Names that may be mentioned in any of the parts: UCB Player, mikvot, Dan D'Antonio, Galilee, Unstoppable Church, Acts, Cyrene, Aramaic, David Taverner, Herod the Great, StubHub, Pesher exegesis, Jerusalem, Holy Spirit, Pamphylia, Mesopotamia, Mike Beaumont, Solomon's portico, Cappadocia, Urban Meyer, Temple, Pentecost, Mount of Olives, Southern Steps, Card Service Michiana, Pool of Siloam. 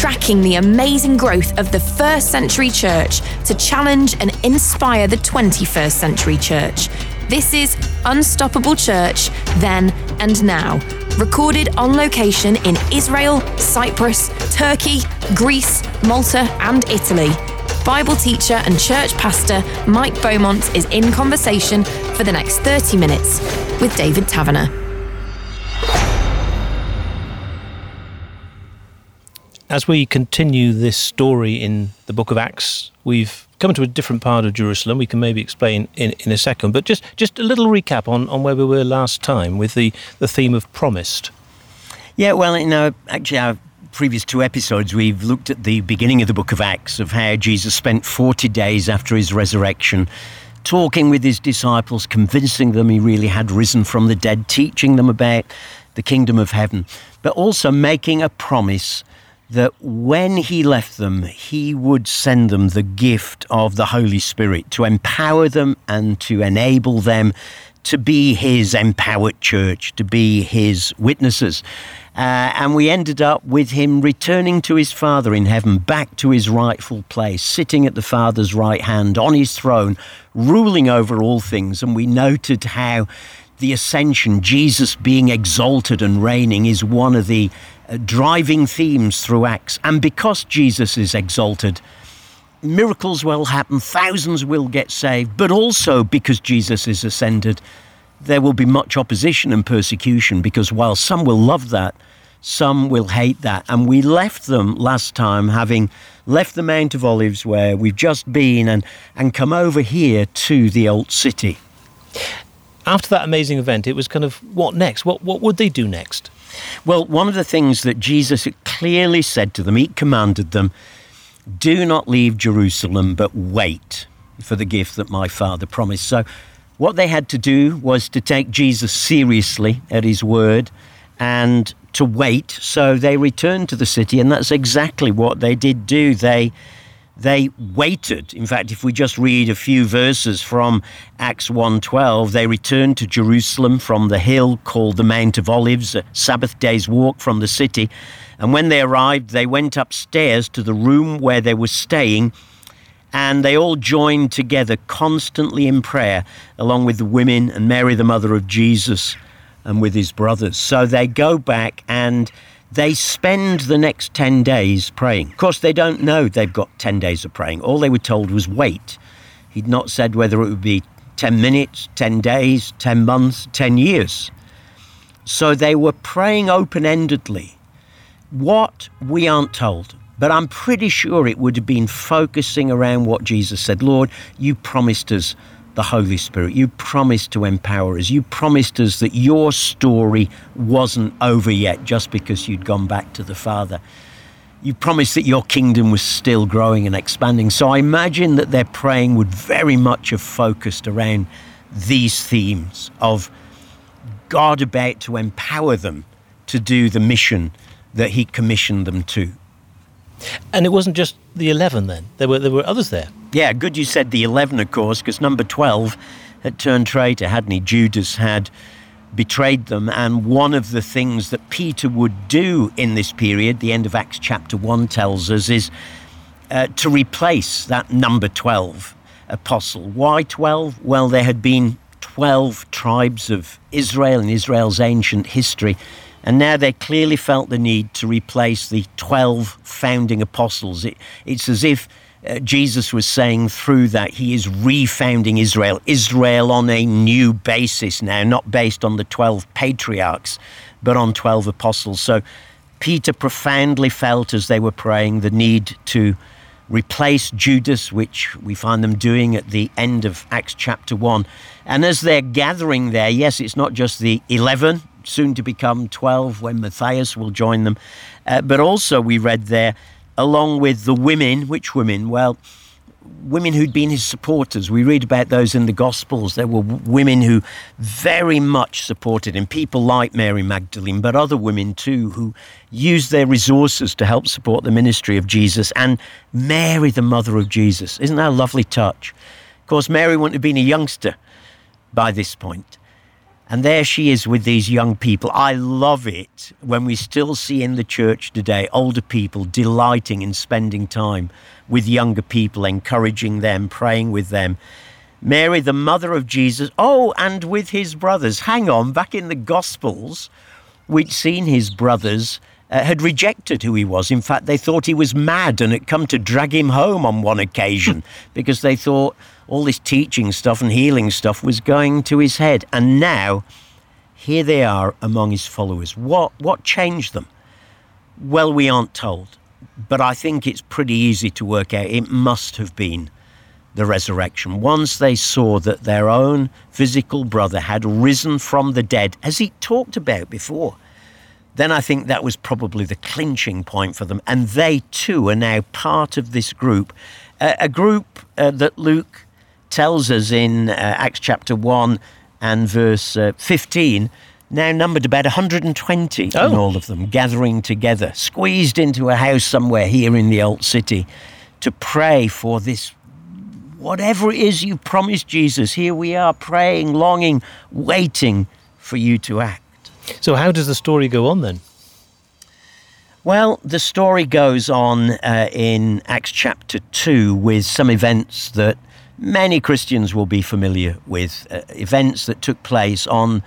tracking the amazing growth of the first century church to challenge and inspire the 21st century church. This is Unstoppable Church, Then and Now, recorded on location in Israel, Cyprus, Turkey, Greece, Malta, and Italy. Bible teacher and church pastor Mike Beaumont is in conversation for the next 30 minutes with David Taverner. As we continue this story in the book of Acts, we've come to a different part of Jerusalem. We can maybe explain in a second, but just a little recap on where we were last time with the theme of promised. Yeah, well, our previous two episodes, we've looked at the beginning of the book of Acts, of how Jesus spent 40 days after his resurrection talking with his disciples, convincing them he really had risen from the dead, teaching them about the kingdom of heaven, but also making a promise that when he left them, he would send them the gift of the Holy Spirit to empower them and to enable them to be his empowered church, to be his witnesses. And we ended up with him returning to his Father in heaven, back to his rightful place, sitting at the Father's right hand on his throne, ruling over all things. And we noted how the ascension, Jesus being exalted and reigning, is one of the driving themes through Acts. And because Jesus is exalted, miracles will happen, thousands will get saved, but also because Jesus is ascended, there will be much opposition and persecution, because while some will love that, some will hate that. And we left them last time, having left the Mount of Olives where we've just been and come over here to the Old City. After that amazing event, it was kind of, what next? What would they do next? Well, one of the things that Jesus clearly said to them, he commanded them, do not leave Jerusalem, but wait for the gift that my Father promised. So what they had to do was to take Jesus seriously at his word and to wait. So they returned to the city, and that's exactly what they did do. They waited. In fact, if we just read a few verses from Acts 1:12, they returned to Jerusalem from the hill called the Mount of Olives, a Sabbath day's walk from the city. And when they arrived, they went upstairs to the room where they were staying, and they all joined together constantly in prayer, along with the women and Mary, the mother of Jesus, and with his brothers. So they go back and they spend the next 10 days praying. Of course, they don't know they've got 10 days of praying. All they were told was wait. He'd not said whether it would be 10 minutes, 10 days, 10 months, 10 years. So they were praying open-endedly. What? We aren't told. But I'm pretty sure it would have been focusing around what Jesus said. Lord, you promised us the Holy Spirit. You promised to empower us. You promised us that your story wasn't over yet just because you'd gone back to the Father. You promised that your kingdom was still growing and expanding. So I imagine that their praying would very much have focused around these themes of God about to empower them to do the mission that he commissioned them to. And it wasn't just the 11 then. There were others there. Yeah, good you said the 11, of course, because number 12 had turned traitor, hadn't he? Judas had betrayed them. And one of the things that Peter would do in this period, the end of Acts chapter 1 tells us, is to replace that number 12 apostle. Why 12? Well, there had been 12 tribes of Israel in Israel's ancient history. And now they clearly felt the need to replace the 12 founding apostles. It's as if Jesus was saying through that he is refounding Israel on a new basis now, not based on the 12 patriarchs, but on 12 apostles. So Peter profoundly felt as they were praying the need to replace Judas, which we find them doing at the end of Acts chapter 1. And as they're gathering there, yes, it's not just the 11, soon to become 12 when Matthias will join them. But also we read there, along with the women. Which women? Well, women who'd been his supporters. We read about those in the Gospels. There were women who very much supported him, people like Mary Magdalene, but other women too who used their resources to help support the ministry of Jesus. And Mary, the mother of Jesus. Isn't that a lovely touch? Of course, Mary wouldn't have been a youngster by this point. And there she is with these young people. I love it when we still see in the church today older people delighting in spending time with younger people, encouraging them, praying with them. Mary, the mother of Jesus, oh, and with his brothers. Hang on, back in the Gospels, we'd seen his brothers had rejected who he was. In fact, they thought he was mad and had come to drag him home on one occasion because they thought all this teaching stuff and healing stuff was going to his head. And now, here they are among his followers. What changed them? Well, we aren't told, but I think it's pretty easy to work out. It must have been the resurrection. Once they saw that their own physical brother had risen from the dead, as he talked about before, then I think that was probably the clinching point for them. And they too are now part of this group, a group that Luke tells us in Acts chapter 1 and verse 15, now numbered about 120 in all of them, gathering together, squeezed into a house somewhere here in the old city to pray for this, whatever it is you promised Jesus. Here we are praying, longing, waiting for you to act. So how does the story go on then? Well, the story goes on in Acts chapter 2 with some events that many Christians will be familiar with, events that took place on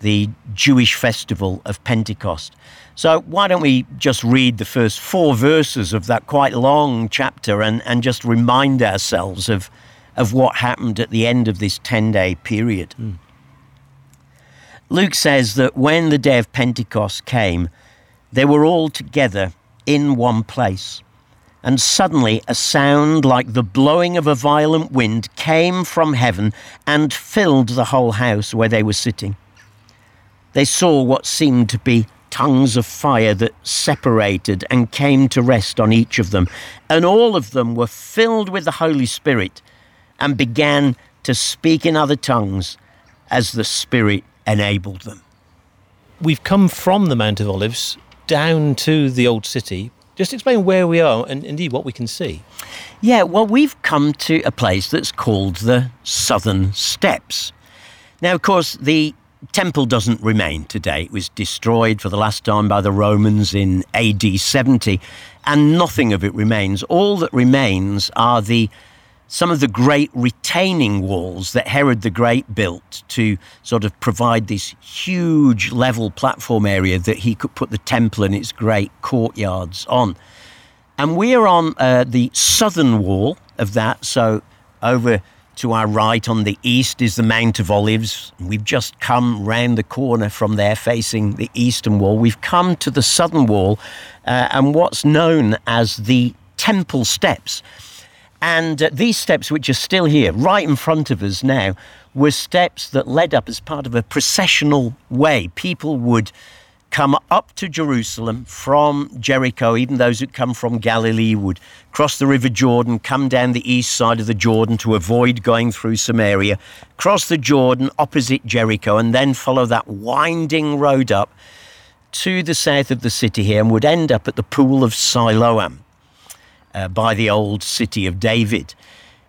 the Jewish festival of Pentecost. So why don't we just read the first 4 verses of that quite long chapter and just remind ourselves of what happened at the end of this 10-day period. Mm. Luke says that when the day of Pentecost came, they were all together in one place. And suddenly a sound like the blowing of a violent wind came from heaven and filled the whole house where they were sitting. They saw what seemed to be tongues of fire that separated and came to rest on each of them. And all of them were filled with the Holy Spirit and began to speak in other tongues as the Spirit enabled them. We've come from the Mount of Olives down to the old city. Just explain where we are and indeed what we can see. Yeah, well, we've come to a place that's called the Southern Steps. Now, of course, the temple doesn't remain today. It was destroyed for the last time by the Romans in AD 70, and nothing of it remains. All that remains are some of the great retaining walls that Herod the Great built to sort of provide this huge level platform area that he could put the temple and its great courtyards on. And we are on the southern wall of that. So over to our right on the east is the Mount of Olives. We've just come round the corner from there facing the eastern wall. We've come to the southern wall and what's known as the Temple steps. And these steps, which are still here, right in front of us now, were steps that led up as part of a processional way. People would come up to Jerusalem from Jericho. Even those who come from Galilee would cross the River Jordan, come down the east side of the Jordan to avoid going through Samaria, cross the Jordan opposite Jericho, and then follow that winding road up to the south of the city here and would end up at the Pool of Siloam. By the old city of David.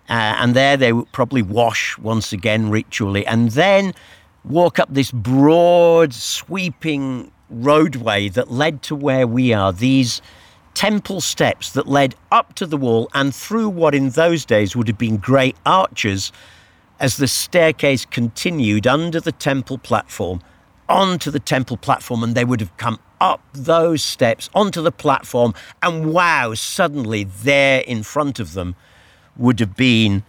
And there they would probably wash once again ritually and then walk up this broad, sweeping roadway that led to where we are, these temple steps that led up to the wall and through what in those days would have been great arches as the staircase continued under the temple platform, onto the temple platform, and they would have come up those steps onto the platform, and wow, suddenly there in front of them would have been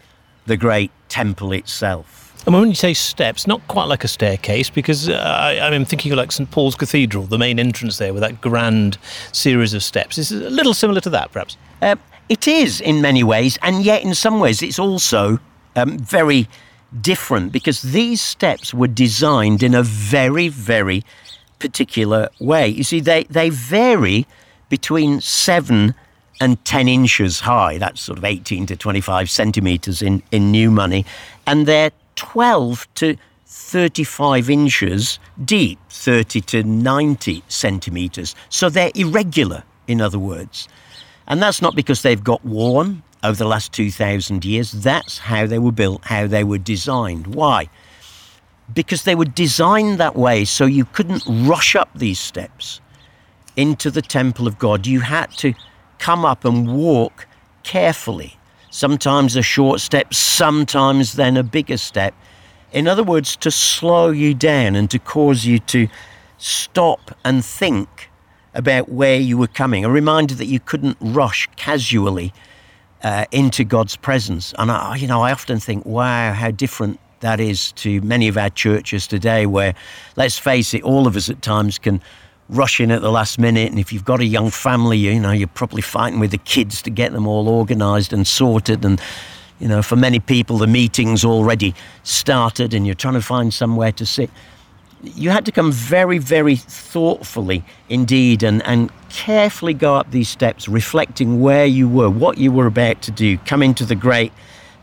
the great temple itself. And when you say steps, not quite like a staircase, because I'm thinking of like St Paul's Cathedral, the main entrance there with that grand series of steps. This is a little similar to that, perhaps. It is in many ways, and yet in some ways it's also very different, because these steps were designed in a very, very particular way. You see, they vary between 7 and 10 inches high. That's sort of 18 to 25 centimetres in new money. And they're 12 to 35 inches deep, 30 to 90 centimetres. So they're irregular, in other words. And that's not because they've got worn over the last 2,000 years. That's how they were built, how they were designed. Why? because they were designed that way so you couldn't rush up these steps into the temple of God. You had to come up and walk carefully, sometimes a short step, sometimes then a bigger step. In other words, to slow you down and to cause you to stop and think about where you were coming. A reminder that you couldn't rush casually into God's presence. And I often think, wow, how different that is to many of our churches today where, let's face it, all of us at times can rush in at the last minute. And if you've got a young family, you're probably fighting with the kids to get them all organised and sorted. And, for many people, the meeting's already started and you're trying to find somewhere to sit. You had to come very, very thoughtfully indeed and carefully go up these steps, reflecting where you were, what you were about to do, come into the great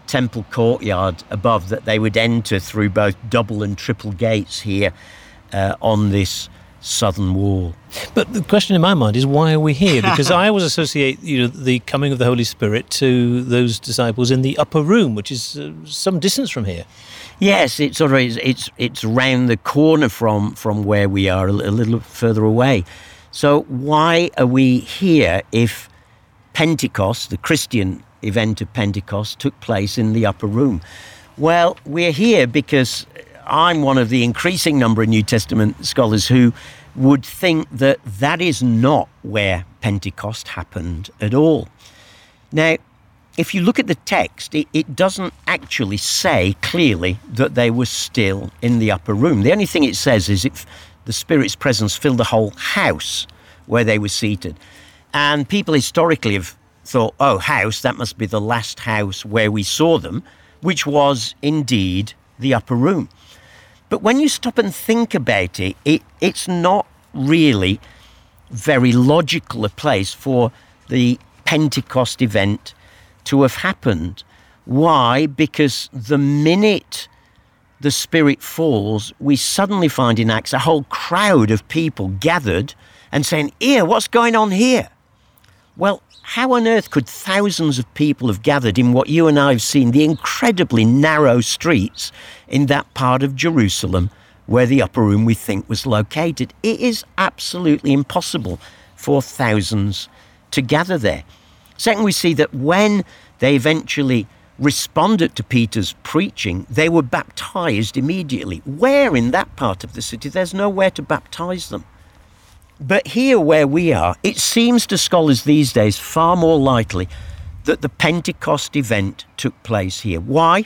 temple courtyard above that they would enter through both double and triple gates here on this southern wall. But the question in my mind is, why are we here? Because I always associate the coming of the Holy Spirit to those disciples in the upper room, which is some distance from here. Yes, it's sort of it's round the corner from where we are, a little further away. So why are we here if Pentecost, the Christian event of Pentecost, took place in the upper room? Well, we're here because I'm one of the increasing number of New Testament scholars who would think that that is not where Pentecost happened at all. Now, if you look at the text, it doesn't actually say clearly that they were still in the upper room. The only thing it says is if the Spirit's presence filled the whole house where they were seated. And people historically have thought, oh, house, that must be the last house where we saw them, which was indeed the upper room. But when you stop and think about it, it's not really very logical a place for the Pentecost event to have happened. Why? Because the minute the Spirit falls, we suddenly find in Acts a whole crowd of people gathered and saying, here, what's going on here? Well, how on earth could thousands of people have gathered in what you and I have seen, the incredibly narrow streets in that part of Jerusalem where the upper room we think was located? It is absolutely impossible for thousands to gather there. Second, we see that when they eventually responded to Peter's preaching, they were baptized immediately. Where in that part of the city? There's nowhere to baptize them. But here where we are, it seems to scholars these days far more likely that the Pentecost event took place here. Why?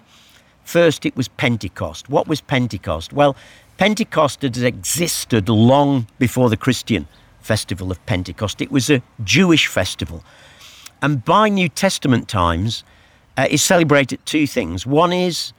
First, it was Pentecost. What was Pentecost? Well, Pentecost had existed long before the Christian festival of Pentecost. It was a Jewish festival. And by New Testament times, it celebrated two things. One is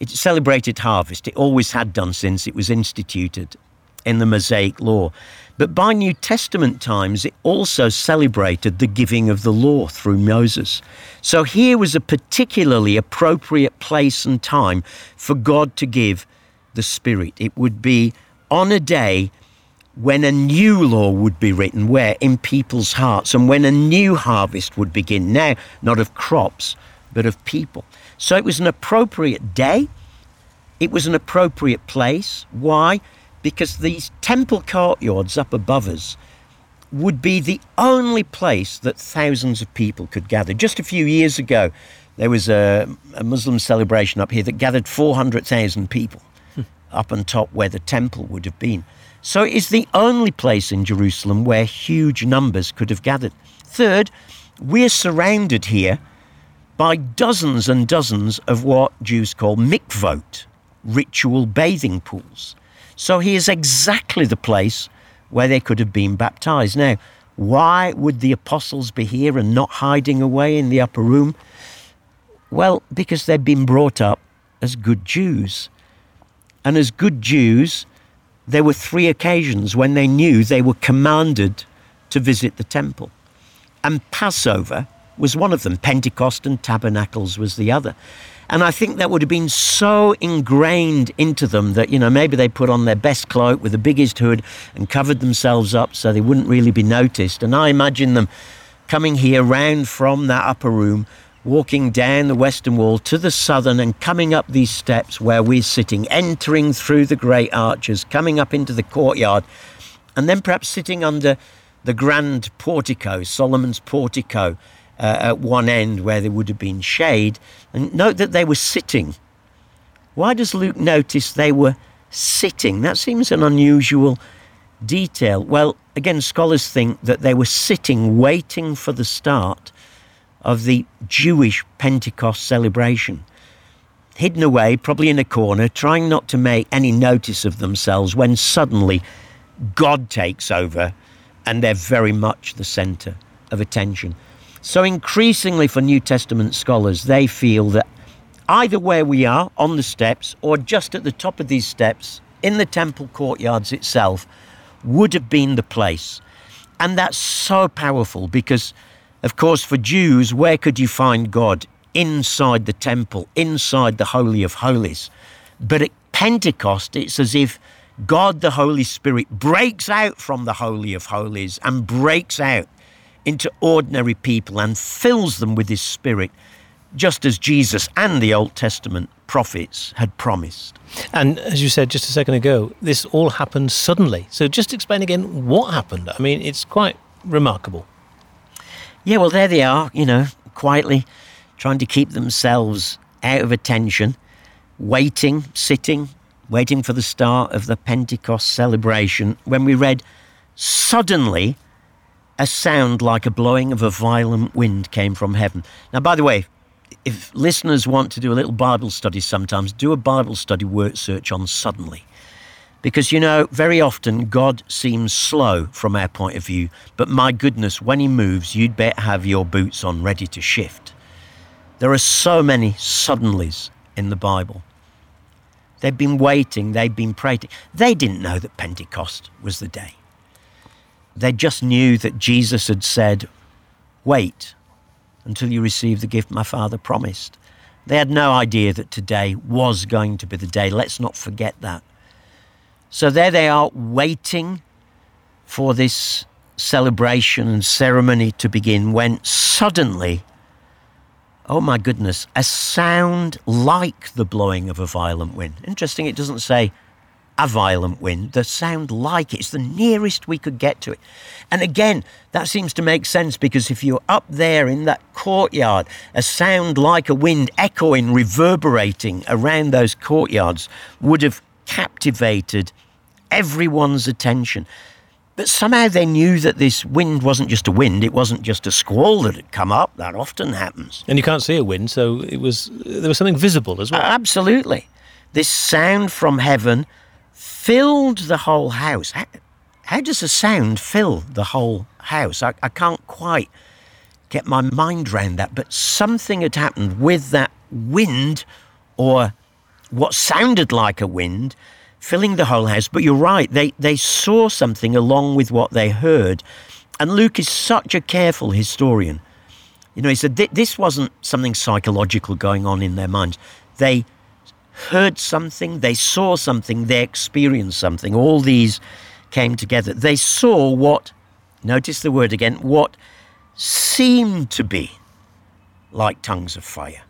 it celebrated harvest. It always had done since it was instituted in the Mosaic law. But by New Testament times, it also celebrated the giving of the law through Moses. So here was a particularly appropriate place and time for God to give the Spirit. It would be on a day when a new law would be written, where? In people's hearts, and when a new harvest would begin. Now, not of crops, but of people. So it was an appropriate day. It was an appropriate place. Why? Because these temple courtyards up above us would be the only place that thousands of people could gather. Just a few years ago, there was a Muslim celebration up here that gathered 400,000 people up on top where the temple would have been. So it is the only place in Jerusalem where huge numbers could have gathered. Third, we're surrounded here by dozens and dozens of what Jews call mikvot, ritual bathing pools. So here's exactly the place where they could have been baptized. Now, why would the apostles be here and not hiding away in the upper room? Well, because they'd been brought up as good Jews. And as good Jews, there were three occasions when they knew they were commanded to visit the temple. And Passover was one of them. Pentecost and Tabernacles was the other. And I think that would have been so ingrained into them that, maybe they put on their best cloak with the biggest hood and covered themselves up so they wouldn't really be noticed. And I imagine them coming here round from that upper room walking down the western wall to the southern and coming up these steps where we're sitting, entering through the great arches, coming up into the courtyard, and then perhaps sitting under the grand portico, Solomon's portico, at one end where there would have been shade. And note that they were sitting. Why does Luke notice they were sitting? That seems an unusual detail. Well, again, scholars think that they were sitting, waiting for the start of the Jewish Pentecost celebration, hidden away, probably in a corner, trying not to make any notice of themselves, when suddenly God takes over and they're very much the centre of attention. So increasingly for New Testament scholars, they feel that either where we are, on the steps, or just at the top of these steps, in the temple courtyards itself, would have been the place. And that's so powerful because, of course, for Jews, where could you find God? Inside the temple, inside the Holy of Holies. But at Pentecost, it's as if God, the Holy Spirit, breaks out from the Holy of Holies and breaks out into ordinary people and fills them with his Spirit, just as Jesus and the Old Testament prophets had promised. And as you said just a second ago, this all happened suddenly. So just explain again what happened. I mean, it's quite remarkable. Yeah, well, there they are, you know, quietly trying to keep themselves out of attention, waiting, sitting, waiting for the start of the Pentecost celebration, when we read, suddenly a sound like a blowing of a violent wind came from heaven. Now, by the way, if listeners want to do a little Bible study sometimes, do a Bible study word search on suddenly. Because, you know, very often God seems slow from our point of view, but my goodness, when he moves, you'd better have your boots on ready to shift. There are so many suddenlies in the Bible. They've been waiting, they've been praying. They didn't know that Pentecost was the day. They just knew that Jesus had said, wait until you receive the gift my Father promised. They had no idea that today was going to be the day. Let's not forget that. So there they are, waiting for this celebration and ceremony to begin, when suddenly, oh my goodness, a sound like the blowing of a violent wind. Interesting, it doesn't say a violent wind, the sound like it. It's the nearest we could get to it. And again, that seems to make sense, because if you're up there in that courtyard, a sound like a wind echoing, reverberating around those courtyards would have captivated everyone's attention. But somehow they knew that this wind wasn't just a wind, it wasn't just a squall that had come up. That often happens. And you can't see a wind, so there was something visible as well. Absolutely. This sound from heaven filled the whole house. How does a sound fill the whole house? I can't quite get my mind round that, but something had happened with that wind, or what sounded like a wind, filling the whole house. But you're right, they saw something along with what they heard. And Luke is such a careful historian. You know, he said this wasn't something psychological going on in their minds. They heard something, they saw something, they experienced something. All these came together. They saw what, notice the word again, what seemed to be like tongues of fire.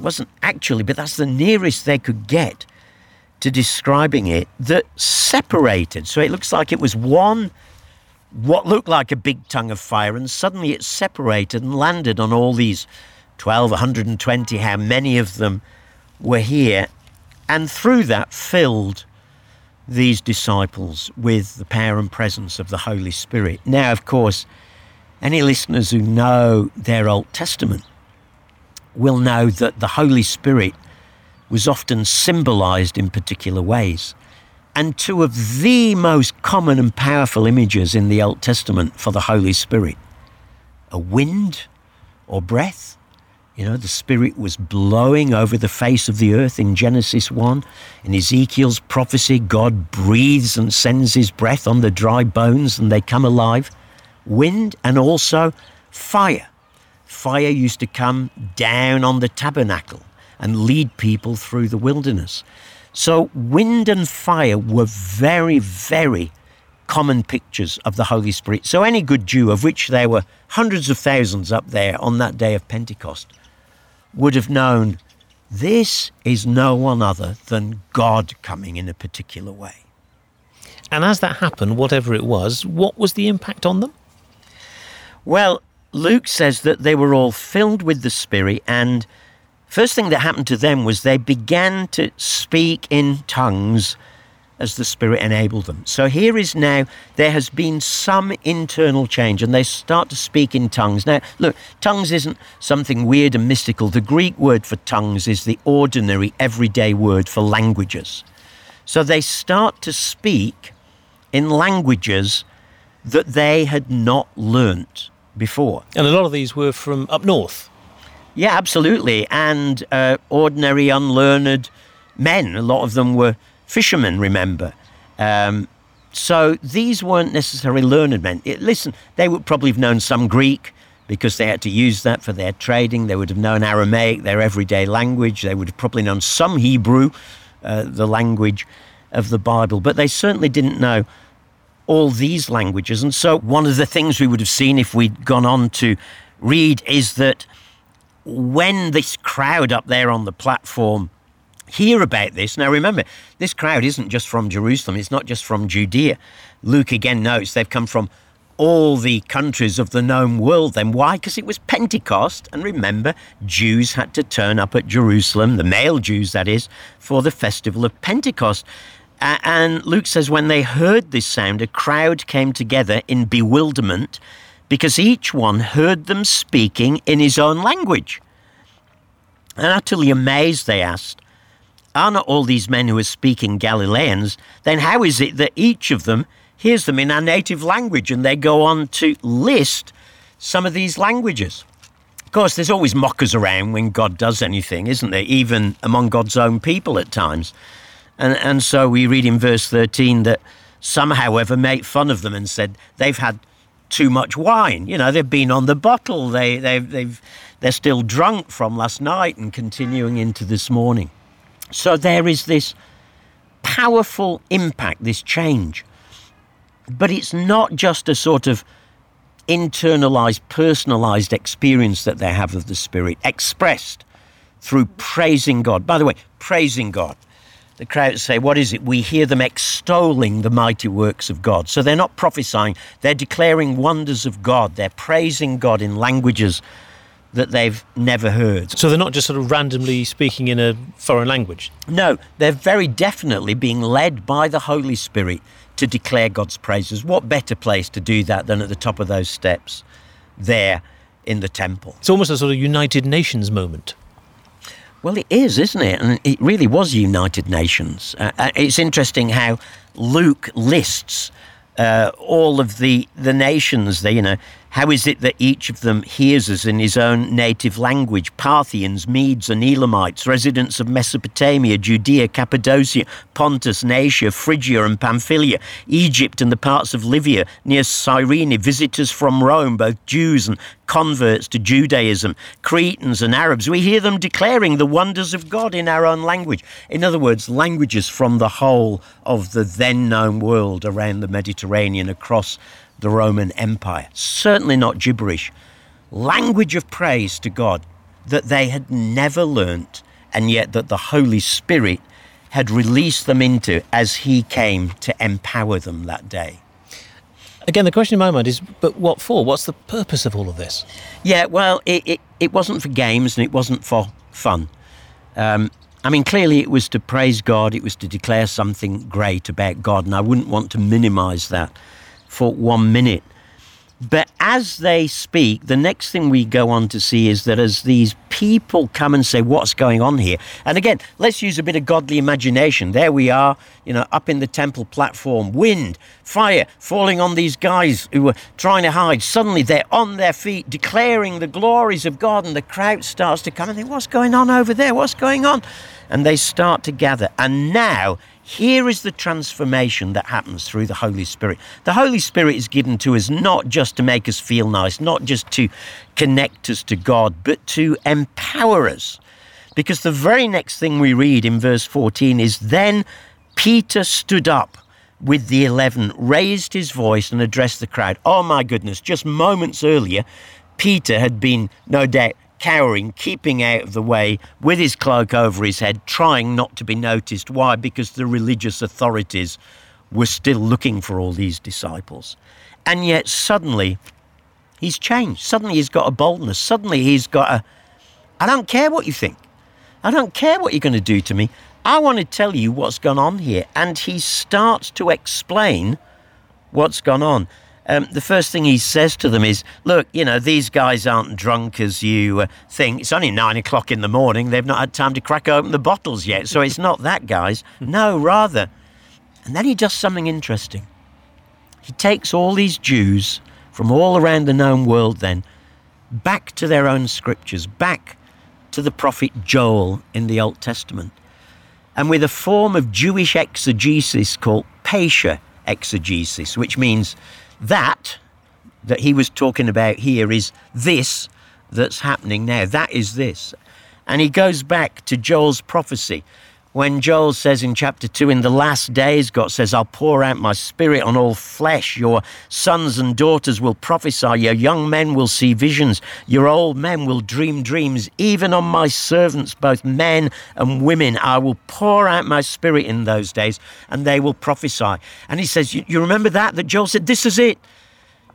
Wasn't actually, but that's the nearest they could get to describing it, that separated. So it looks like it was one, what looked like a big tongue of fire, and suddenly it separated and landed on all these 12, 120, how many of them were here, and through that filled these disciples with the power and presence of the Holy Spirit. Now, of course, any listeners who know their Old Testament will know that the Holy Spirit was often symbolised in particular ways. And two of the most common and powerful images in the Old Testament for the Holy Spirit, a wind or breath. You know, the Spirit was blowing over the face of the earth in Genesis 1. In Ezekiel's prophecy, God breathes and sends his breath on the dry bones and they come alive. Wind, and also fire. Fire used to come down on the tabernacle and lead people through the wilderness. So wind and fire were very, very common pictures of the Holy Spirit. So any good Jew, of which there were hundreds of thousands up there on that day of Pentecost, would have known this is no one other than God coming in a particular way. And as that happened, whatever it was, what was the impact on them? Well, Luke says that they were all filled with the Spirit, and first thing that happened to them was they began to speak in tongues as the Spirit enabled them. So here is now, there has been some internal change, and they start to speak in tongues. Now, look, tongues isn't something weird and mystical. The Greek word for tongues is the ordinary, everyday word for languages. So they start to speak in languages that they had not learnt before. And a lot of these were from up north. Yeah, absolutely. And ordinary, unlearned men. A lot of them were fishermen, remember. So these weren't necessarily learned men. Listen, they would probably have known some Greek because they had to use that for their trading. They would have known Aramaic, their everyday language. They would have probably known some Hebrew, the language of the Bible. But they certainly didn't know all these languages. And so one of the things we would have seen if we'd gone on to read is that when this crowd up there on the platform hear about this. Now, remember, this crowd isn't just from Jerusalem. It's not just from Judea. Luke again notes they've come from all the countries of the known world. Then why? Because it was Pentecost. And remember, Jews had to turn up at Jerusalem, the male Jews, that is, for the festival of Pentecost. And Luke says, when they heard this sound, a crowd came together in bewilderment because each one heard them speaking in his own language. And utterly amazed, they asked, "Are not all these men who are speaking Galileans? Then how is it that each of them hears them in our native language?" And they go on to list some of these languages. Of course, there's always mockers around when God does anything, isn't there? Even among God's own people at times. And so we read in verse 13 that some, however, made fun of them and said they've had too much wine. You know, they've been on the bottle. They're still drunk from last night and continuing into this morning. So there is this powerful impact, this change. But it's not just a sort of internalized, personalized experience that they have of the Spirit, expressed through praising God. By the way, praising God. The crowds say, what is it? We hear them extolling the mighty works of God. So they're not prophesying. They're declaring wonders of God. They're praising God in languages that they've never heard. So they're not just sort of randomly speaking in a foreign language? No, they're very definitely being led by the Holy Spirit to declare God's praises. What better place to do that than at the top of those steps there in the temple? It's almost a sort of United Nations moment. Well, it is, isn't it? And it really was United Nations. It's interesting how Luke lists all of the nations there, you know. How is it that each of them hears us in his own native language? Parthians, Medes and Elamites, residents of Mesopotamia, Judea, Cappadocia, Pontus and Asia, Phrygia and Pamphylia, Egypt and the parts of Libya near Cyrene, visitors from Rome, both Jews and converts to Judaism, Cretans and Arabs. We hear them declaring the wonders of God in our own language. In other words, languages from the whole of the then known world around the Mediterranean, across the Roman Empire. Certainly not gibberish. Language of praise to God that they had never learnt, and yet that the Holy Spirit had released them into as he came to empower them that day. Again, the question in my mind is, but what for? What's the purpose of all of this? Yeah, well, it wasn't for games and it wasn't for fun. Clearly it was to praise God. It was to declare something great about God, and I wouldn't want to minimise that for 1 minute. But as they speak, the next thing we go on to see is that as these people come and say, what's going on here? And again, let's use a bit of godly imagination. There we are, you know, up in the temple platform, wind, fire falling on these guys who were trying to hide. Suddenly they're on their feet declaring the glories of God, and the crowd starts to come and think, what's going on over there? What's going on? And they start to gather. And now here is the transformation that happens through the Holy Spirit. The Holy Spirit is given to us not just to make us feel nice, not just to connect us to God, but to empower us. Because the very next thing we read in verse 14 is, then Peter stood up with the 11, raised his voice and addressed the crowd. Oh my goodness, just moments earlier, Peter had been, no doubt, cowering, keeping out of the way with his cloak over his head, trying not to be noticed. Why? Because the religious authorities were still looking for all these disciples. And yet suddenly he's changed. Suddenly he's got a boldness. Suddenly he's got a, I don't care what you think. I don't care what you're going to do to me. I want to tell you what's gone on here. And he starts to explain what's gone on. The first thing he says to them is, look, you know, these guys aren't drunk as you think. It's only 9 o'clock in the morning. They've not had time to crack open the bottles yet. So it's not that, guys. No, rather. And then he does something interesting. He takes all these Jews from all around the known world then back to their own scriptures, back to the prophet Joel in the Old Testament. And with a form of Jewish exegesis called Pesher exegesis, which means that he was talking about here is this that's happening now. That is this. And he goes back to Joel's prophecy when Joel says in chapter 2, in the last days, God says, I'll pour out my spirit on all flesh. Your sons and daughters will prophesy. Your young men will see visions. Your old men will dream dreams. Even on my servants, both men and women, I will pour out my spirit in those days and they will prophesy. And he says, you remember that Joel said, this is it.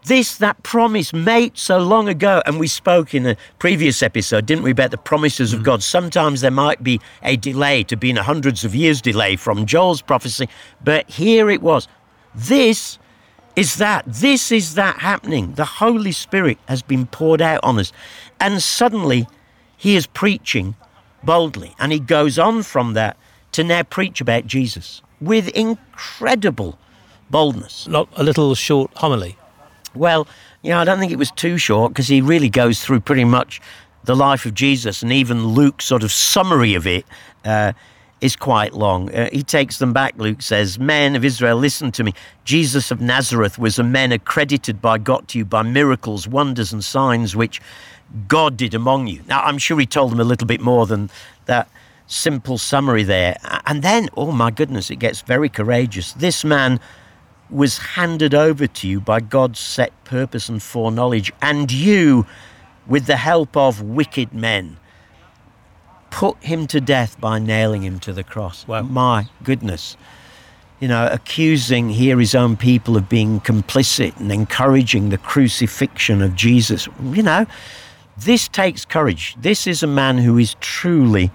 This, that promise made so long ago, and we spoke in a previous episode, didn't we, about the promises of God. Sometimes there might be a delay, to be in a hundreds of years delay from Joel's prophecy, but here it was. This is that happening. The Holy Spirit has been poured out on us. And suddenly he is preaching boldly, and he goes on from that to now preach about Jesus with incredible boldness. Not a little short homily. Well, you know, I don't think it was too short because he really goes through pretty much the life of Jesus, and even Luke's sort of summary of it is quite long. He takes them back, Luke says, men of Israel, listen to me. Jesus of Nazareth was a man accredited by God to you by miracles, wonders and signs which God did among you. Now, I'm sure he told them a little bit more than that simple summary there. And then, oh my goodness, it gets very courageous. This man was handed over to you by God's set purpose and foreknowledge, and you, with the help of wicked men, put him to death by nailing him to the cross. Wow. My goodness. You know, accusing here his own people of being complicit and encouraging the crucifixion of Jesus. You know, this takes courage. This is a man who is truly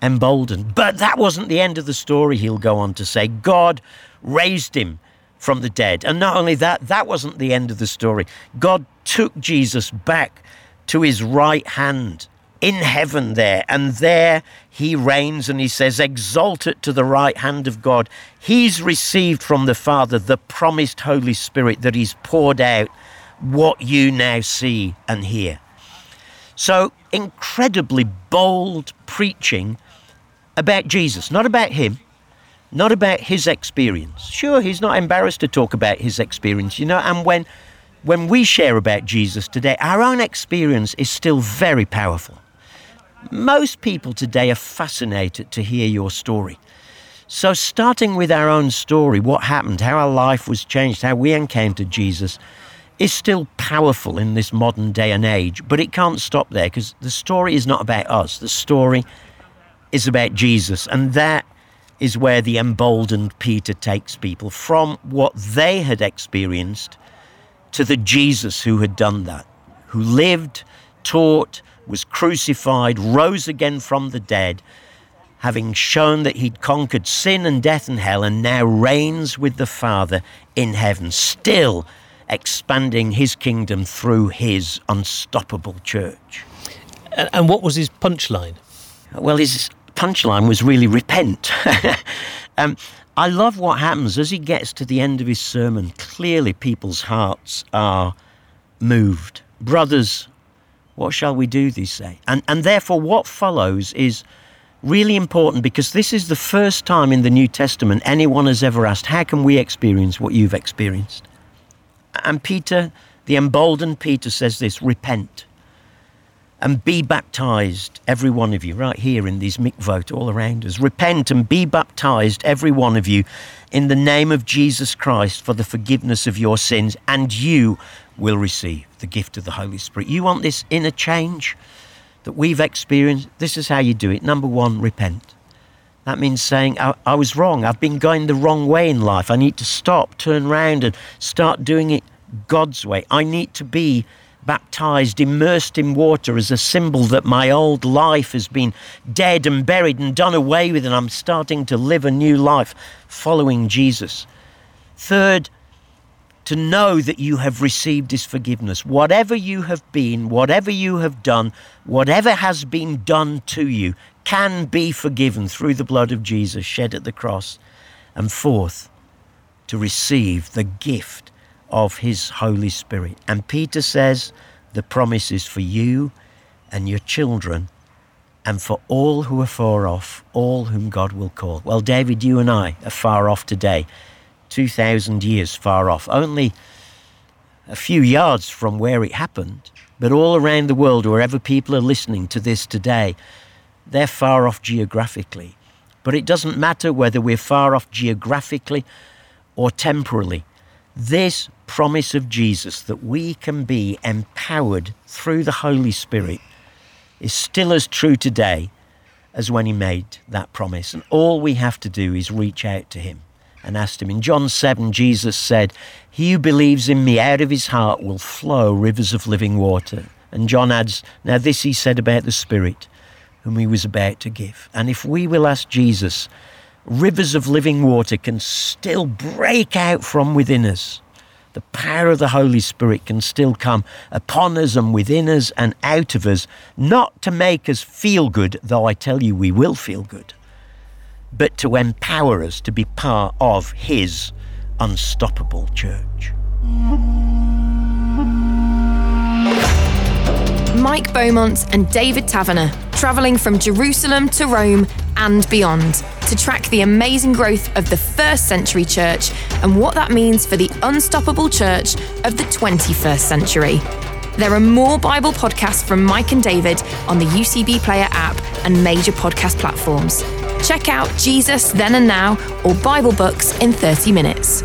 emboldened. But that wasn't the end of the story, he'll go on to say. God raised him from the dead. And not only that, that wasn't the end of the story. God took Jesus back to his right hand in heaven there, and there he reigns, and he says, exalted to the right hand of God. He's received from the Father the promised Holy Spirit that he's poured out what you now see and hear. So incredibly bold preaching about Jesus, not about him, not about his experience. Sure, he's not embarrassed to talk about his experience, you know, and when we share about Jesus today, our own experience is still very powerful. Most people today are fascinated to hear your story. So starting with our own story, what happened, how our life was changed, how we encountered Jesus, is still powerful in this modern day and age, but it can't stop there because the story is not about us. The story is about Jesus, and that is where the emboldened Peter takes people from what they had experienced to the Jesus who had done that, who lived, taught, was crucified, rose again from the dead, having shown that he'd conquered sin and death and hell, and now reigns with the Father in heaven, still expanding his kingdom through his unstoppable church. And what was his punchline? Well, his punchline was really repent. I love what happens as he gets to the end of his sermon. Clearly people's hearts are moved. Brothers, what shall we do, they say. And therefore what follows is really important, because this is the first time in the New Testament anyone has ever asked, how can we experience what you've experienced? And Peter, the emboldened Peter, says this, repent. and be baptized, every one of you, right here in these mikvot all around us. Repent and be baptized, every one of you, in the name of Jesus Christ for the forgiveness of your sins, and you will receive the gift of the Holy Spirit. You want this inner change that we've experienced? This is how you do it. Number one, repent. That means saying, I was wrong. I've been going the wrong way in life. I need to stop, turn round, and start doing it God's way. I need to be baptized, immersed in water as a symbol that my old life has been dead and buried and done away with, and I'm starting to live a new life following Jesus. Third, to know that you have received his forgiveness. Whatever you have been, whatever you have done, whatever has been done to you can be forgiven through the blood of Jesus shed at the cross. And fourth, to receive the gift of his Holy Spirit. And Peter says the promise is for you and your children and for all who are far off, all whom God will call. Well, David, you and I are far off today, 2,000 years far off, only a few yards from where it happened. But all around the world, wherever people are listening to this today, they're far off geographically. But it doesn't matter whether we're far off geographically or temporally. This promise of Jesus that we can be empowered through the Holy Spirit is still as true today as when he made that promise. And all we have to do is reach out to him and ask him. In John 7, Jesus said, "He who believes in me, out of his heart will flow rivers of living water." And John adds, "Now this he said about the Spirit, whom he was about to give." And if we will ask Jesus, rivers of living water can still break out from within us. The power of the Holy Spirit can still come upon us and within us and out of us, not to make us feel good, though I tell you we will feel good, but to empower us to be part of his unstoppable church. Mike Beaumont and David Taverner, travelling from Jerusalem to Rome and beyond to track the amazing growth of the first century church and what that means for the unstoppable church of the 21st century. There are more Bible podcasts from Mike and David on the UCB Player app and major podcast platforms. Check out Jesus Then and Now or Bible Books in 30 Minutes.